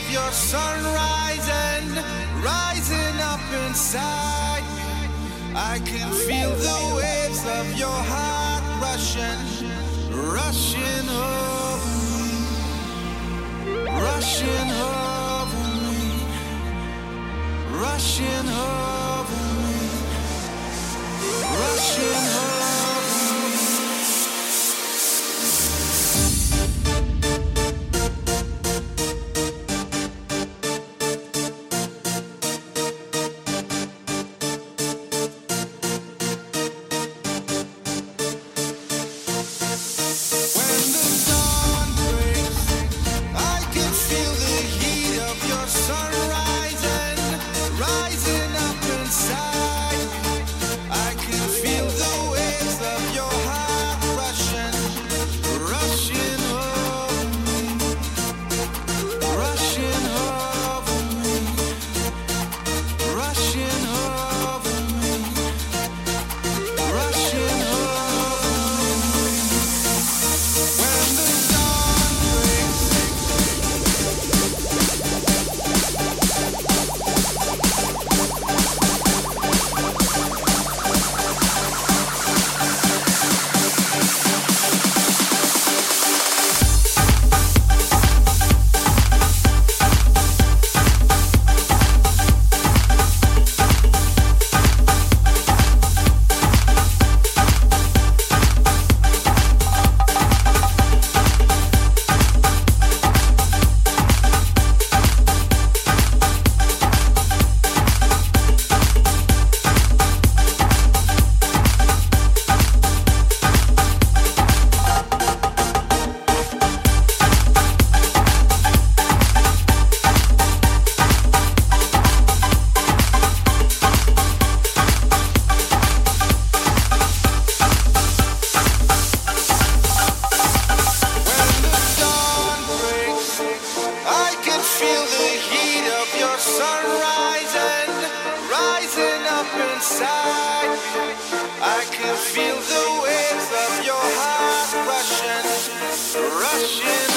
of your sunrise and rising up inside me. I can feel the waves of your heart rushing over me, rushing over me, rushing over me, rushing over me. Feel the waves of your heart rushing, rushing.